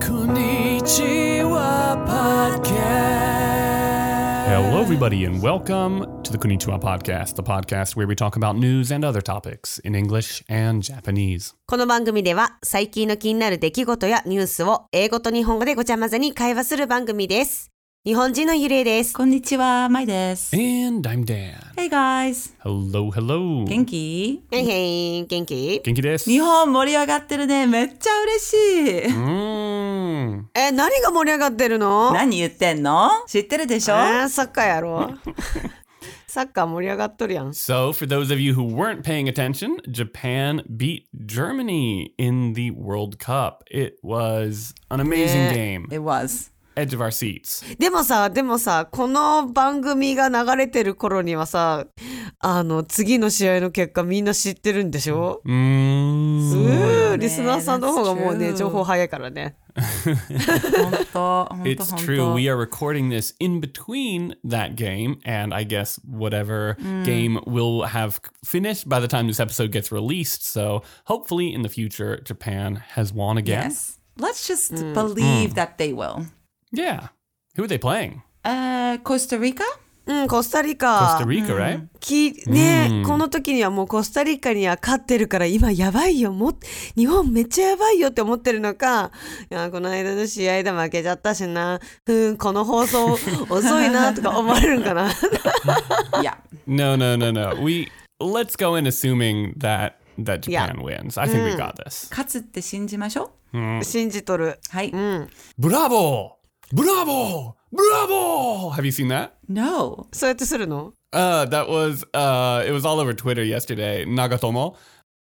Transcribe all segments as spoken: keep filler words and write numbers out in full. Konnichiwa Podcast. Hello, everybody, and welcome to the Konnichiwa Podcast, the podcast where we talk about news and other topics in English and Japanese. この番組では最近の気になる出来事やニュースを英語と日本語でごちゃ混ぜに会話する番組です。日本人のゆれいです。こんにちは、まいです。And I'm Dan. Hey guys. Hello, hello. 元気? Hey, hey, 元気? 元気です。日本盛り上がってるね。めっちゃ嬉しい。Mm. え、何が盛り上がってるの？何言ってんの？知ってるでしょ？えー、サッカーやろ。サッカー盛り上がっとるやん。So, for those of you who weren't paying attention, Japan beat Germany in the World Cup. It was an amazing、ね、game. It was.Edge of our seats. でもさ、でもさ、この番組が流れてる頃にはさ、あの次の試合の結果みんな知ってるんでしょ？うーん。リスナーさんの方がもうね、情報早いからね。It's true. We are recording this in between that game, and I guess whatever、mm. game will have finished by the time this episode gets released. So hopefully in the future, Japan has won again. Yes. Let's just、mm. believe、mm. that they will.Yeah. Who are they playing? Uh, Costa Rica? Um, Costa Rica. Costa Rica, right? きね、mm. この時にはもうコスタリカには勝ってるから今やばいよ。も日本めっちゃやばいよって思ってるのか。いや、この間の試合で負けちゃったしな。ふーん、この放送遅いなとか思われるんかな。Yeah. No, no, no, no. We let's go in assuming that that Japan、yeah. wins. I think、mm. we got this. 勝つって信じましょう。Mm. 信じとる。はい。うん。ブラボー。Bravo! Bravo! Have you seen that? No. So what is it? Uh, that was, uh, it was all over Twitter yesterday. Nagatomo.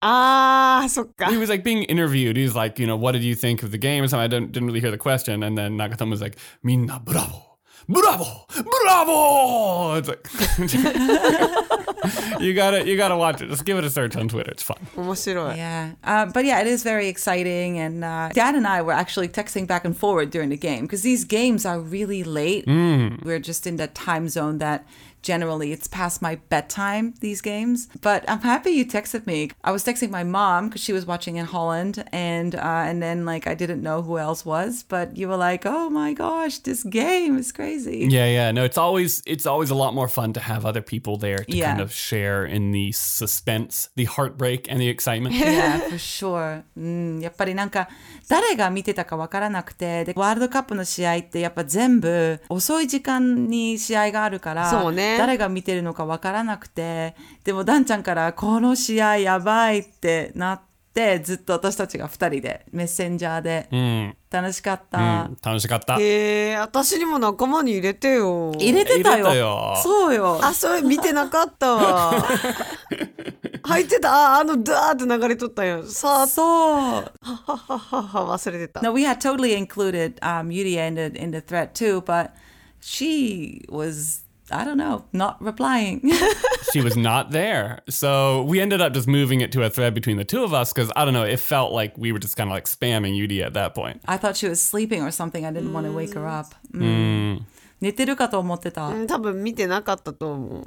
Ah, so he was like being interviewed. He was like, you know, what did you think of the game? And something I didn't, didn't really hear the question. And then Nagatomo was like, Minna bravo! Bravo! Bravo! It's like, you gotta, you gotta watch it. Just give it a search on Twitter. It's fun. Yeah. Uh, but yeah, it is very exciting. And uh, Dad and I were actually texting back and forward during the game because these games are really late. Mm. We're just in that time zone that generally it's past my bedtime, these games. But I'm happy you texted me. I was texting my mom because she was watching in Holland. And, uh, and then like I didn't know who else was. But you were like, oh my gosh, this game is crazy.Yeah, yeah. No, it's always it's always a lot more fun to have other people there to、yeah. kind of share in the suspense, the heartbreak, and the excitement. Yeah, for sure. うん、やっぱりなんか誰が見てたかわからなくて、でワールドカップの試合ってやっぱ全部遅い時間に試合があるから、そうね。誰が見てるのかわからなくて、でもダンちゃんからこの試合やばいってなって。でずっと私たちがふたりでメッセンジャーで、うん、楽しかった、うん、楽しかったへえー、私にも仲間に入れてよ入れてた よ, 入れたよそうよあそれ見てなかったわ入ってたああのドゥーって流れとったよさあそうはははは忘れてた No, we had totally included、um, Yuri in the, in the thread too, but she was I don't know, not replying. She was not there. So we ended up just moving it to a thread between the two of us because, I don't know, it felt like we were just kind of like spamming Yudi at that point. I thought she was sleeping or something. I didn't、mm. want to wake her up. Mm. Mm. 寝てるかと思ってた。多分見てなかったと思う。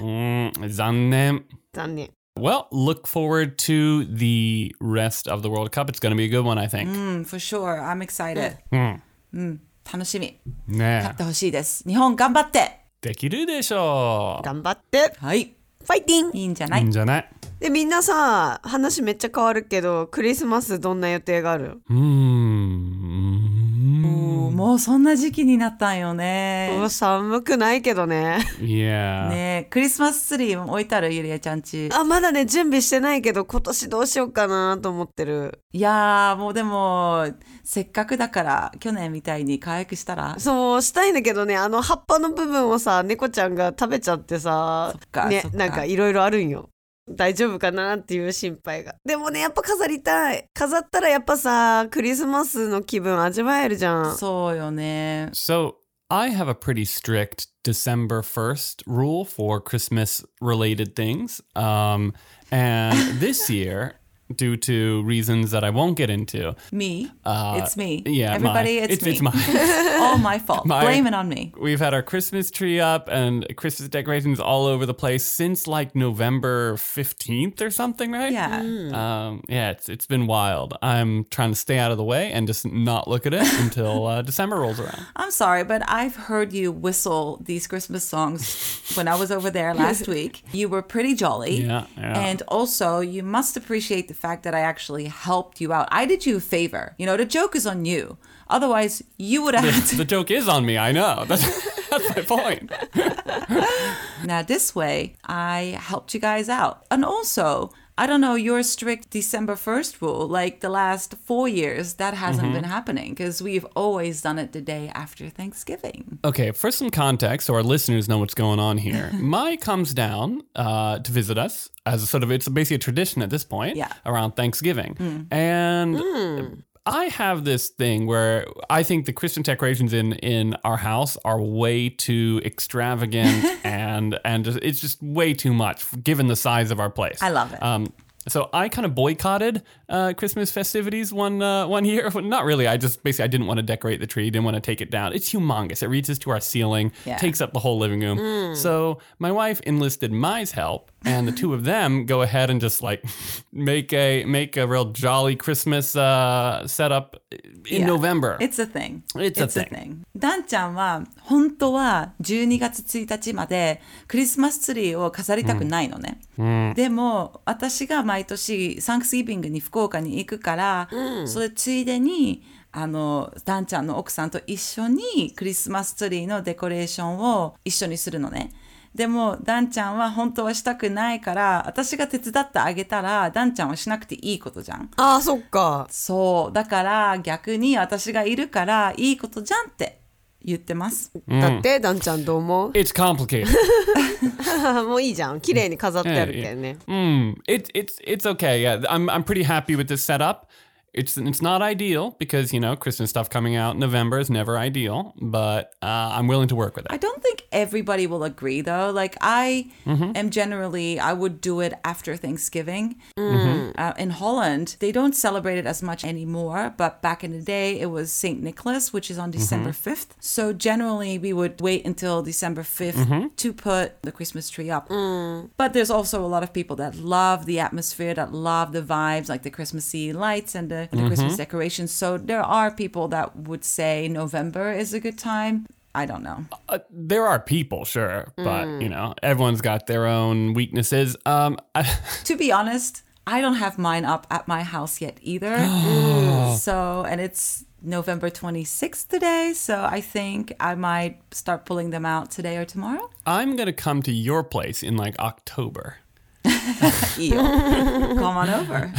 mm, 残念。残念。Well, look forward to the rest of the World Cup. It's going to be a good one, I think. Mm, for sure. I'm excited. Mm. Mm.楽しみ、ね、勝ってほしいです日本頑張ってできるでしょう頑張ってはいファイティンいいんじゃないいいんじゃないでみんなさ話めっちゃ変わるけどクリスマスどんな予定があるうーんもうそんな時期になったんよねもう寒くないけどねいや、yeah. ねクリスマスツリー置いてあるゆりえちゃんちあまだね準備してないけど今年どうしようかなと思ってるいやーもうでもせっかくだから去年みたいに可愛くしたらそうしたいんだけどねあの葉っぱの部分をさ猫ちゃんが食べちゃってさねなんかいろいろあるんよ大丈夫かなっていう心配がでもねやっぱ飾りたい飾ったらやっぱさクリスマスの気分味わえるじゃんそうよね So I have a pretty strict December first rule for Christmas related things、um, and this year due to reasons that I won't get into. Me. Uh, it's me. Yeah. Everybody, my, it's, it's me. It's my. All my fault. My, Blame it on me. We've had our Christmas tree up and Christmas decorations all over the place since like November fifteenth or something, right? Yeah. Mm. Um, yeah, it's it's been wild. I'm trying to stay out of the way and just not look at it until uh, December rolls around. I'm sorry, but I've heard you whistle these Christmas songs when I was over there last week. You were pretty jolly. Yeah, yeah. And also, you must appreciate the fact that I actually helped you out. I did you a favor. You know, the joke is on you. Otherwise, you would have the, had to... The joke is on me, I know. That's, that's my point. Now, this way, I helped you guys out. And also... I don't know, your strict December first rule, like the last four years, that hasn't mm-hmm. been happening because we've always done it the day after Thanksgiving. Okay, for some context, so our listeners know what's going on here, Mai comes down uh, to visit us as a sort of, it's basically a tradition at this point, yeah. around Thanksgiving. Mm. And... Mm. I have this thing where I think the Christmas decorations in, in our house are way too extravagant and and just, it's just way too much given the size of our place. I love it. Um, so I kind of boycotted uh, Christmas festivities one uh, one year. Not really. I just basically I didn't want to decorate the tree. Didn't want to take it down. It's humongous. It reaches to our ceiling. Yeah. Takes up the whole living room. Mm. So my wife enlisted Mai's help. And the two of them go ahead and just like make a make a real jolly Christmas uh, setup in yeah. November. It's a thing. It's, it's a, a thing. ダンちゃん は本当はじゅうにがつついたちまでクリスマスツリーを飾りたくないのね。Mm. でも私が毎年サンクスギビングに福岡に行くから、mm. それついでにあのダンちゃんの奥さんと一緒にクリスマスツリーのデコレーションを一緒にするのね。でもダンちゃんは本当はしたくないから私が手伝ってあげたらダンちゃんはしなくていいことじゃん。ああそっか。そうだから逆に私がいるからいいことじゃんって言ってます。うん、だってダンちゃんどう思う ？It's complicated. もういいじゃん。綺麗に飾ってあるけどね。うん。It's it's it's okay. Yeah, I'm I'm pretty happy with this setup. It's it's not ideal because you know Christmas stuff coming out in November is never ideal, but uh, I'm willing to work with it. I don't think everybody will agree though. Like I mm-hmm. am generally, I would do it after Thanksgiving. Mm-hmm. Uh, in Holland, they don't celebrate it as much anymore, but back in the day it was Saint Nicholas, which is on December mm-hmm. fifth. So generally we would wait until December fifth mm-hmm. to put the Christmas tree up. Mm. But there's also a lot of people that love the atmosphere, that love the vibes, like the Christmassy lights and the The mm-hmm. Christmas decorations. So there are people that would say November is a good time. I don't know. Uh, there are people, sure, mm. but you know, everyone's got their own weaknesses. Um, I- to be honest, I don't have mine up at my house yet either. So, and it's November twenty-sixth today, so I think I might start pulling them out today or tomorrow. I'm gonna come to your place in like October. Come on over.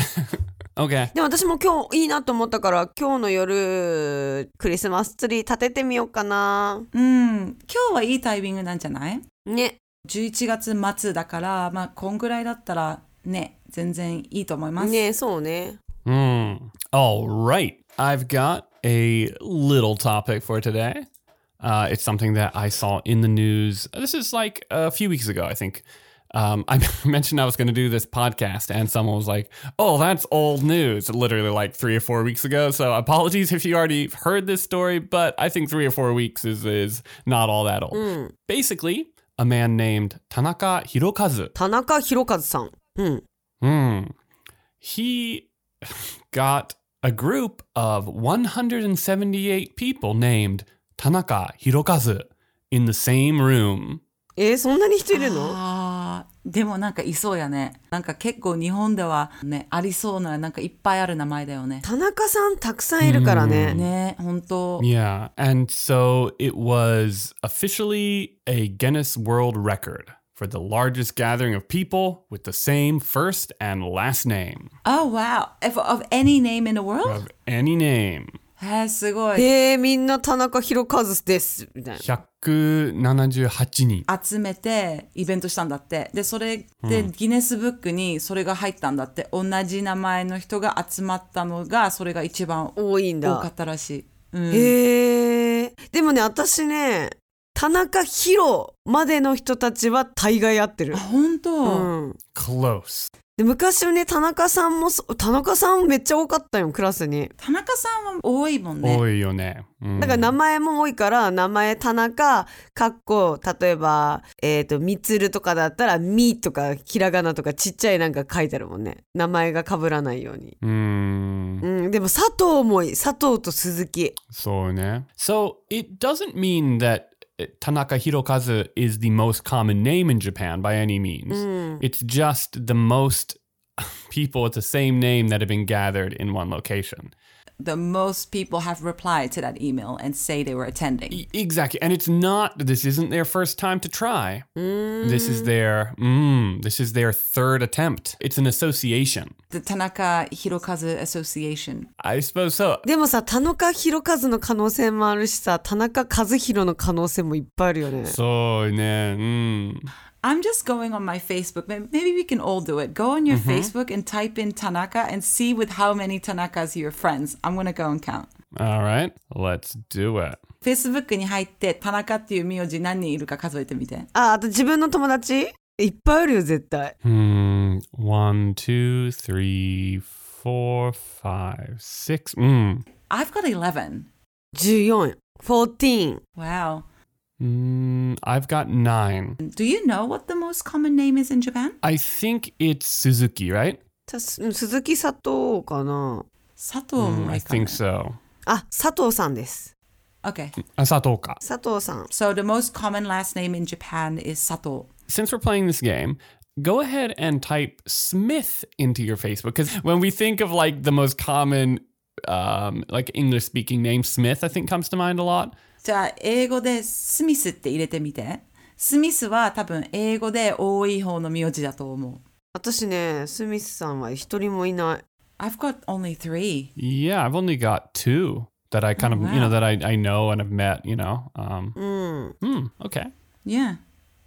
Okay. でも私も今日いいなと思ったから今日の夜クリスマスツリー立ててみようかな。うん。今日はいいタイミングなんじゃない？ね。じゅういちがつまつだからまあこんぐらいだったらね全然いいと思います。ねそうね。うん。All right. I've got a little topic for today. Uh, it's something that I saw in the news. This is like a few weeks ago, I think. Um, I mentioned I was going to do this podcast and someone was like, oh, that's old news, literally like three or four weeks ago. So apologies if you already heard this story, but I think three or four weeks is, is not all that old. Mm. Basically, a man named Tanaka Hirokazu. Tanaka Hirokazu-san. Mm. Mm. He got a group of one hundred seventy-eight people named Tanaka Hirokazu in the same room. えー、そんなに人いるの？あー、でもなんかいそうやね。なんか結構日本ではね、ありそうななんかいっぱいある名前だよね。田中さんたくさんいるからね。ね、本当。Yeah, and so it was officially a Guinness World Record for the largest gathering of people with the same first and last name. Oh, wow. Of, of any name in the world? Of any name.えー、すごい。えー、みんな田中宏和ですみたいな。ひゃくななじゅうはちにん集めてイベントしたんだって。で、それでギネスブックにそれが入ったんだって。同じ名前の人が集まったのがそれが一番多いんだ。多かったらしい。うん、えー、でもね、私ね、田中宏までの人たちは大概合ってる。あ、本当。うん。Close. で昔はね田中さんも田中さんめっちゃ多かったよクラスに。田中さんは多いもんね。多いよね、うん、だから名前も多いから名前田中かっこ例えばえっとみつるとかだったらみとかひらがなとかちっちゃいなんか書いてあるもんね、名前が被らないように。うーん、うん、でも佐藤も佐藤と鈴木。そうね。 So it doesn't mean that Tanaka Hirokazu is the most common name in Japan by any means. Mm. It's just the most people with the same name that have been gathered in one location. The most people have replied to that email and say they were attending. Exactly. And it's not, this isn't their first time to try. Mm. This is their, mm, this is their third attempt. It's an association. The Tanaka Hirokazu Association. I suppose so. でもさ、田中広和の可能性もあるしさ、田中和弘の可能性もいっぱいあるよね。そうね。うん。I'm just going on my Facebook. Maybe we can all do it. Go on your mm-hmm. Facebook and type in Tanaka and see with how many Tanakas you're friends. I'm going to go and count. All right. Let's do it. Facebook に入って田中っていう名字何人いるか数えてみて。あ、あと自分の友達いっぱいあるよ、絶対。うん。One, two, three, four, five, six. うん。I've got eleven. じゅうよん。fourteen. Wow.Mm, I've got nine. Do you know what the most common name is in Japan? I think it's Suzuki, right? Suzuki Sato かな。Sato も I think so. あ、佐藤さんです。Okay. あ、佐藤か。佐藤さん。So the most common last name in Japan is Sato. Since we're playing this game, go ahead and type Smith into your Facebook, because when we think of like the most common um, like English-speaking name, Smith I think comes to mind a lot.じゃあ英語でスミスって入れてみて。スミスは多分英語で多い方の名字だと思う。私ね、スミスさんは一人もいない。I've got only three. Yeah, I've only got two that I kind of, oh, wow. you know, that I, I know and have met, you know. Um, mm. Hmm, okay. Yeah,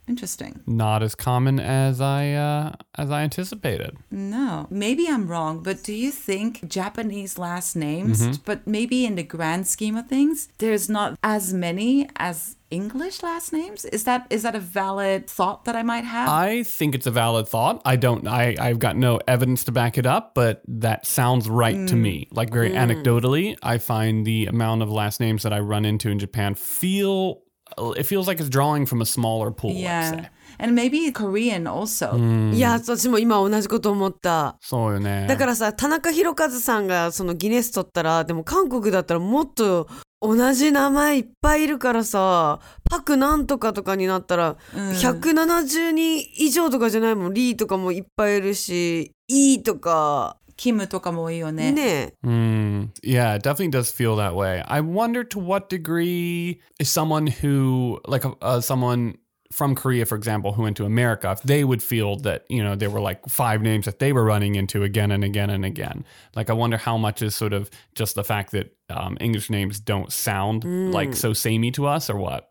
interesting. Not as common as I, uh, as I anticipated. No, maybe I'm wrong, but do you think Japanese last names, mm-hmm. but maybe in the grand scheme of things, there's not as many as English last names? Is that is that a valid thought that I might have? I think it's a valid thought. I don't, I, I've got no evidence to back it up, but that sounds right mm. to me. Like very mm. anecdotally, I find the amount of last names that I run into in Japan feel...It feels like it's drawing from a smaller pool, yeah. I'd say. And maybe Korean also. Mm. Yeah, 私も今同じこと思った。そうよね。だからさ、田中宏和さんがそのギネス取ったら、でも韓国だったらもっと同じ名前いっぱいいるからさ、パクなんとかとかになったら、うん、ひゃくななじゅうにん以上とかじゃないもん。リーとかもいっぱいいるし、イーとか。Kim とかも多いよね。ね。Mm. Yeah, it definitely does feel that way. I wonder to what degree is someone who, like uh, someone from Korea, for example, who went to America, if they would feel that, you know, there were like five names that they were running into again and again and again. Like, I wonder how much is sort of just the fact that um, English names don't sound mm. like so samey to us or what.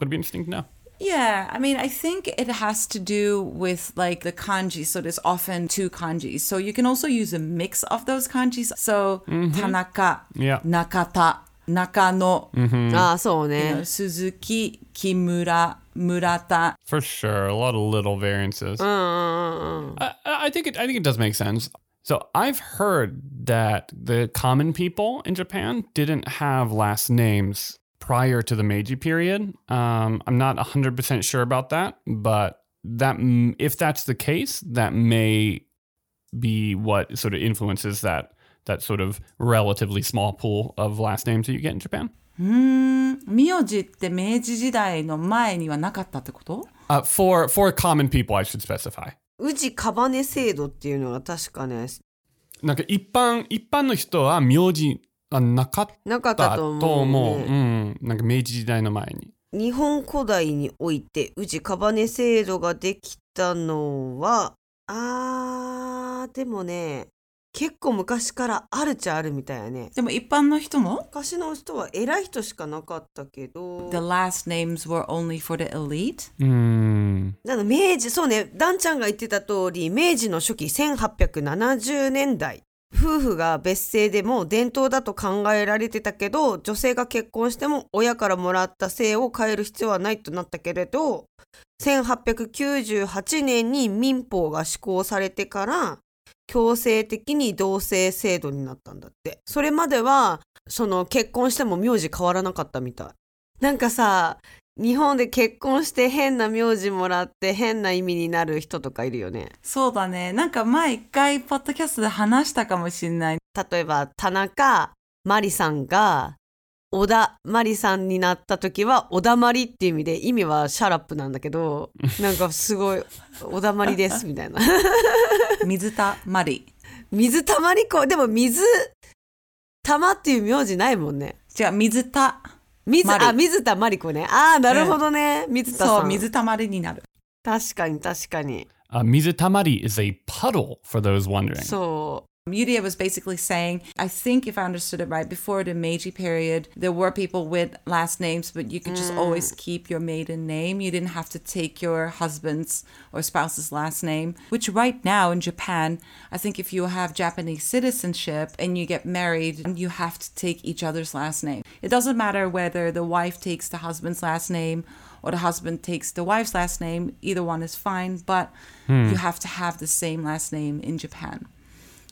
Would be interesting to know.Yeah, I mean, I think it has to do with like the kanji. So there's often two kanjis. So you can also use a mix of those kanjis. So mm-hmm. Tanaka, yeah. Nakata, Nakano, mm-hmm. ah, so ne. You know, Suzuki, Kimura, Murata. For sure, a lot of little variances. Uh, I, I think it. I think it does make sense.So I've heard that the common people in Japan didn't have last names.Prior to the Meiji period. Um, I'm not one hundred percent sure about that, but that if that's the case, that may be what sort of influences that, that sort of relatively small pool of last names that you get in Japan. うーん、名字って明治時代の前にはなかったってこと? Uh, for, for common people, I should specify. 宇治かばね制度っていうのが確かね。なんか一般、一般の人は名字あ、なかったと思う。うん、なんか明治時代の前に。日本古代において宇治鏑馬制度ができたのは、あー、でもね、結構昔からあるっちゃあるみたいやね。でも一般の人も？昔の人は偉い人しかなかったけど。The last names were only for the elite? うーん。なの明治、そうね、ダンちゃんが言ってた通り、明治の初期せんはっぴゃくななじゅうねんだい。夫婦が別姓でも伝統だと考えられてたけど、女性が結婚しても親からもらった姓を変える必要はないとなったけれど、せんはっぴゃくきゅうじゅうはちねんに民法が施行されてから強制的に同棲制度になったんだって。それまではその結婚しても名字変わらなかったみたい。なんかさ、日本で結婚して変な名字もらって変な意味になる人とかいるよね。そうだね。なんか前一回ポッドキャストで話したかもしれない。例えば田中まりさんが小田まりさんになった時は小田まりっていう意味で、意味はシャラップなんだけど、なんかすごい小田まりですみたいな水たまり、水たまり子。でも水たまっていう名字ないもんね。じゃあ水た水あ水田まり子ね。ああ、なるほどね、うん、水田さん。そう、水たまりになる。確かに確かに、uh, 水たまり is a puddle for those wondering. そう、Yuria was basically saying, I think if I understood it right, before the Meiji period, there were people with last names, but you could just mm. always keep your maiden name. You didn't have to take your husband's or spouse's last name, which right now in Japan, I think if you have Japanese citizenship and you get married, you have to take each other's last name. It doesn't matter whether the wife takes the husband's last name or the husband takes the wife's last name. Either one is fine, but mm. you have to have the same last name in Japan.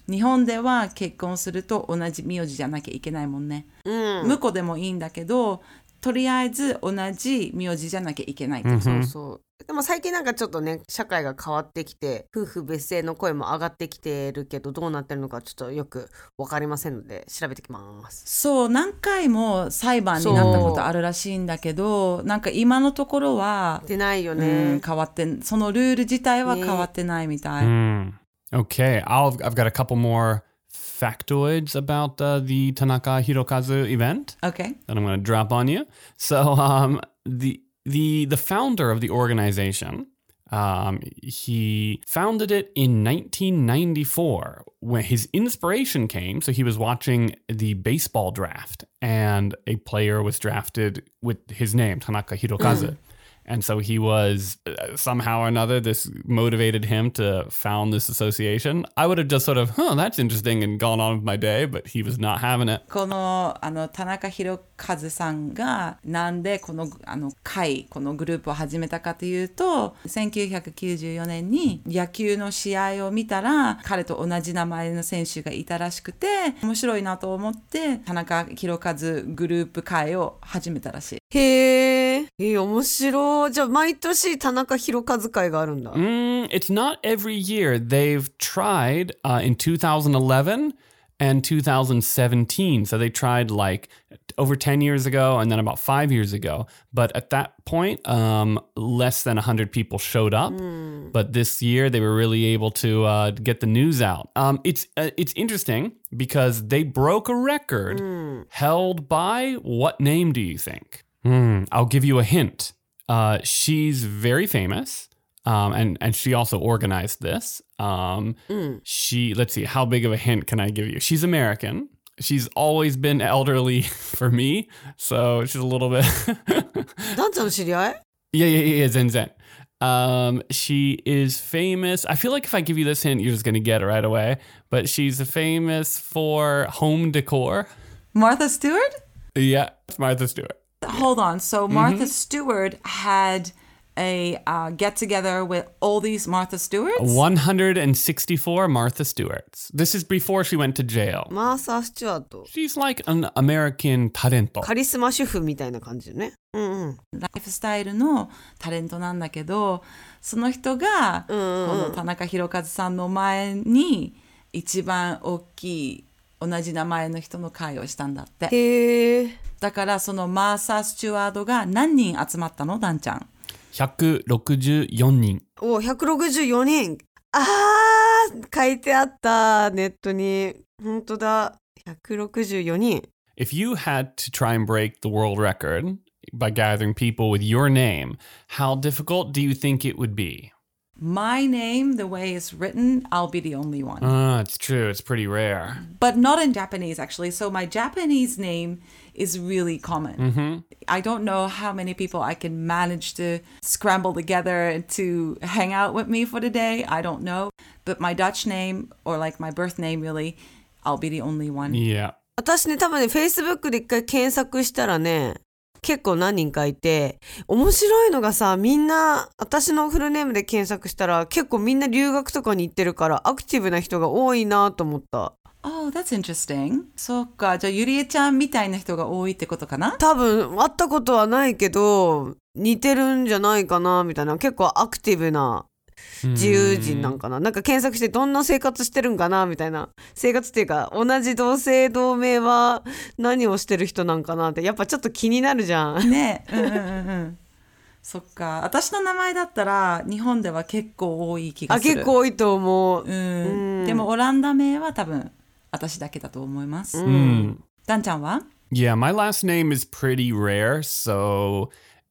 日本では結婚すると同じ名字じゃなきゃいけないもんね、うん、婿でもいいんだけど、とりあえず同じ名字じゃなきゃいけないって、うん、そうそう。でも最近なんかちょっとね、社会が変わってきて夫婦別姓の声も上がってきてるけど、どうなってるのかちょっとよく分かりませんので調べてきます。そう、何回も裁判になったことあるらしいんだけど、なんか今のところは出ないよね、うん、変わって、そのルール自体は変わってないみたい、ね。うん、Okay, I'll, I've got a couple more factoids about uh, the Tanaka Hirokazu event. Okay. That I'm going to drop on you. So um, the the the founder of the organization, um, he founded it in nineteen ninety-four when his inspiration came. So he was watching the baseball draft and a player was drafted with his name, Tanaka Hirokazu. Mm.And so he was uh, somehow or another, this motivated him to found this association. I would have just sort of, huh, that's interesting and gone on with my day, but he was not having it. この、あの、田中宏和さんがなんでこの、あの会、このグループを始めたかというと、せんきゅうひゃくきゅうじゅうよねんに野球の試合を見たら、彼と同じ名前の選手がいたらしくて、面白いなと思って、田中宏和グループ会を始めたらしい。へー、えー、面白い。じゃあ毎年田中宏和会があるんだ。Mm, it's not every year. They've tried、uh, in two thousand eleven and two thousand seventeen. So they tried like over ten years ago and then about five years ago. But at that point,、um, less than one hundred people showed up.、Mm. But this year they were really able to、uh, get the news out.、Um, it's, uh, it's interesting because they broke a record、mm. held by what name do you think?、Mm, I'll give you a hint.Uh, she's very famous, um, and, and she also organized this. Um, mm. She, let's see, how big of a hint can I give you? She's American. She's always been elderly for me, so she's a little bit... yeah, yeah, yeah, yeah, um, she is famous. I feel like if I give you this hint, you're just going to get it right away. But she's famous for home decor. Martha Stewart? Yeah, it's Martha Stewart.Hold on. So Martha、mm-hmm. Stewart had a、uh, get-together with all these Martha Stewarts? one hundred sixty-four Martha Stewarts. This is before she went to jail. Martha Stewart. She's like an American talent. カリスマ主婦みたいな感じね。うんうん。ライフスタイルのタレントなんだけど、その人が、うんうん、この田中宏和さんの前に一番大きい同じ名前の人の会をしたんだって。へー。だからそのマーサー・スチュワードが何人集まったの、ダンちゃん。ひゃくろくじゅうよにん。お、ひゃくろくじゅうよにん。あー、書いてあった、ネットに。本当だ。ひゃくろくじゅうよにん。If you had to try and break the world record by gathering people with your name, how difficult do you think it would be?My name, the way it's written, I'll be the only one. Ah, it's true. It's pretty rare. But not in Japanese, actually. So my Japanese name is really common.、Mm-hmm. I don't know how many people I can manage to scramble together to hang out with me for the day. I don't know. But my Dutch name, or like my birth name, really, I'll be the only one. Yeah. 私ね、多分ね、Facebook で一回検索したらね、結構何人かいて、面白いのがさ、みんな私のフルネームで検索したら結構みんな留学とかに行ってるからアクティブな人が多いなと思った。Oh, that's interesting. そうか、じゃあゆりえちゃんみたいな人が多いってことかな。多分会ったことはないけど似てるんじゃないかなみたいな、結構アクティブな自由人なんかな。なんか検索してどんな生活してるんかなみたいな、生活っていうか同じ同姓同名は何をしてる人なんかなってやっぱちょっと気になるじゃんねえ、うんうんうんそっか、私の名前だったら日本では結構多い気がする。あ、結構多いと思う、うん、うんでもオランダ名は多分私だけだと思います、うん、ダンちゃんは？ Yeah, my last name is pretty rare, so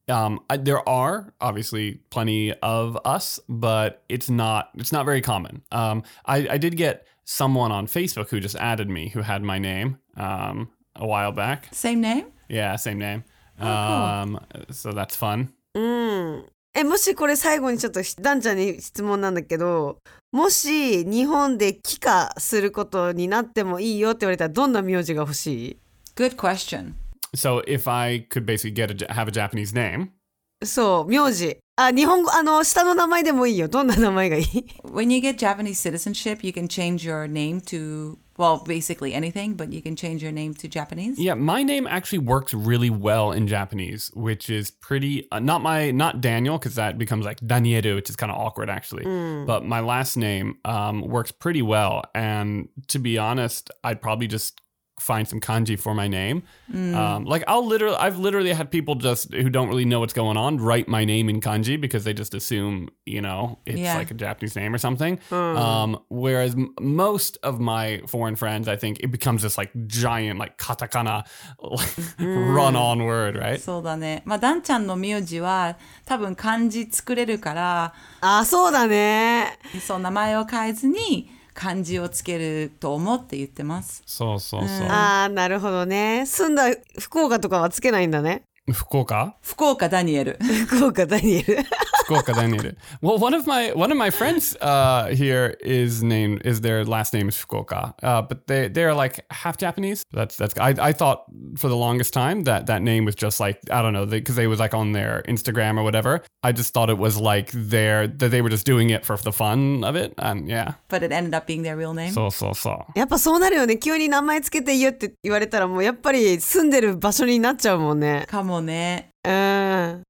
Um, I, there are obviously plenty of us, but it's not it's not very common. Um, I, I did get someone on Facebook who just added me who had my name um, a while back. Same name? Yeah, same name. Oh, um, cool. So that's fun. うん。え、もしこれ最後にちょっとダンちゃんに質問なんだけど、もし日本で帰化することになってもいいよって言われたらどんな名字が欲しい？ Good question.So if I could basically get a, have a Japanese name. そう、名字。あ、日本語、あの、下の名前でもいいよ。どんな名前がいい？ When you get Japanese citizenship, you can change your name to, well, basically anything, but you can change your name to Japanese. Yeah, my name actually works really well in Japanese, which is pretty, uh, not my, not Daniel, because that becomes like Danieru, which is kind of awkward actually. Mm. But my last name um, works pretty well. And to be honest, I'd probably just,find some kanji for my name、mm. um, like I'll literally I've literally had people just who don't really know what's going on write my name in kanji because they just assume, you know, it's、yeah. like a Japanese name or something、mm. um, whereas most of my foreign friends, I think it becomes this like giant like katakana run on word, right? そうだね。まあダンちゃんの名字は多分漢字作れるから、あ、そうだね。そう、名前を変えずに漢字をつけると思って言ってます。そうそうそう。うん、ああ、なるほどね。住んだ福岡とかはつけないんだね。福岡？福岡ダニエル。福岡ダニエル。福岡ダニエル。Well, one of my one of my friends uh, here is named is their last name is Fukuoka, uh, but they they're like half Japanese. That's that's I I thought for the longest time that that name was just like, I don't know, because they, they was like on their Instagram or whatever. I just thought it was like their that they were just doing it for the fun of it, and yeah. But it ended up being their real name. So so so. やっぱそうなるよね。急に名前つけていいよって言われたらもうやっぱり住んでる場所になっちゃうもんね。かも。ね、うん、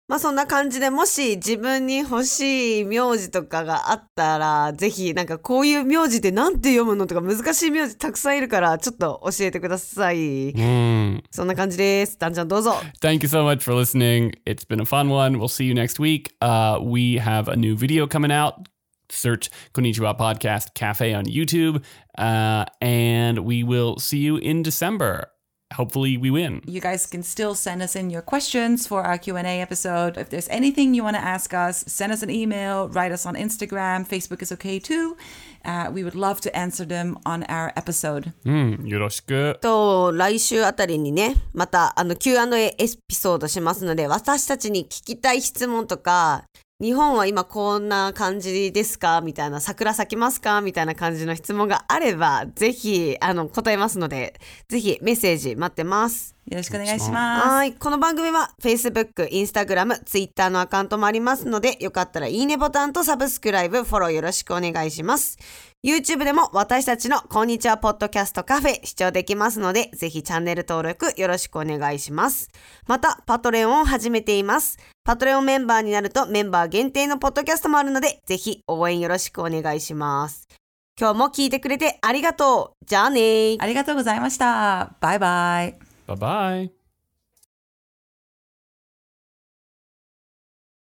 まあそんな感じで、もし自分に欲しい名字とかがあったらぜひなんかこういう名字ってなんて読むのとか難しい名字たくさんいるからちょっと教えてください、うん、そんな感じです。ダンちゃんどうぞ。 Thank you so much for listening. It's been a fun one. We'll see you next week、uh, We have a new video coming out. Search Konnichiwa Podcast Cafe on YouTube、uh, And we will see you in December.Hopefully we win. You guys can still send us in your questions for our Q and A episode. If there's anything you want to ask us, send us an email, write us on Instagram, Facebook is okay too. Uh, we would love to answer them on our episode. うん、よろしく。と、来週あたりにね、またあの Q and A エピソードしますので、私たちに聞きたい質問とか、日本は今こんな感じですかみたいな、桜咲きますかみたいな感じの質問があればぜひあの答えますので、ぜひメッセージ待ってます。よろしくお願いします。はい、この番組は Facebook、Instagram、Twitter のアカウントもありますので、よかったらいいねボタンとサブスクライブ、フォローよろしくお願いします。 YouTube でも私たちのこんにちはポッドキャストカフェ視聴できますので、ぜひチャンネル登録よろしくお願いします。またパトレオンを始めています。パトレオンメンバーになるとメンバー限定のポッドキャストもあるので、ぜひ応援よろしくお願いします。今日も聞いてくれてありがとう。じゃあねー。ありがとうございました。バイバイ。バイバイ。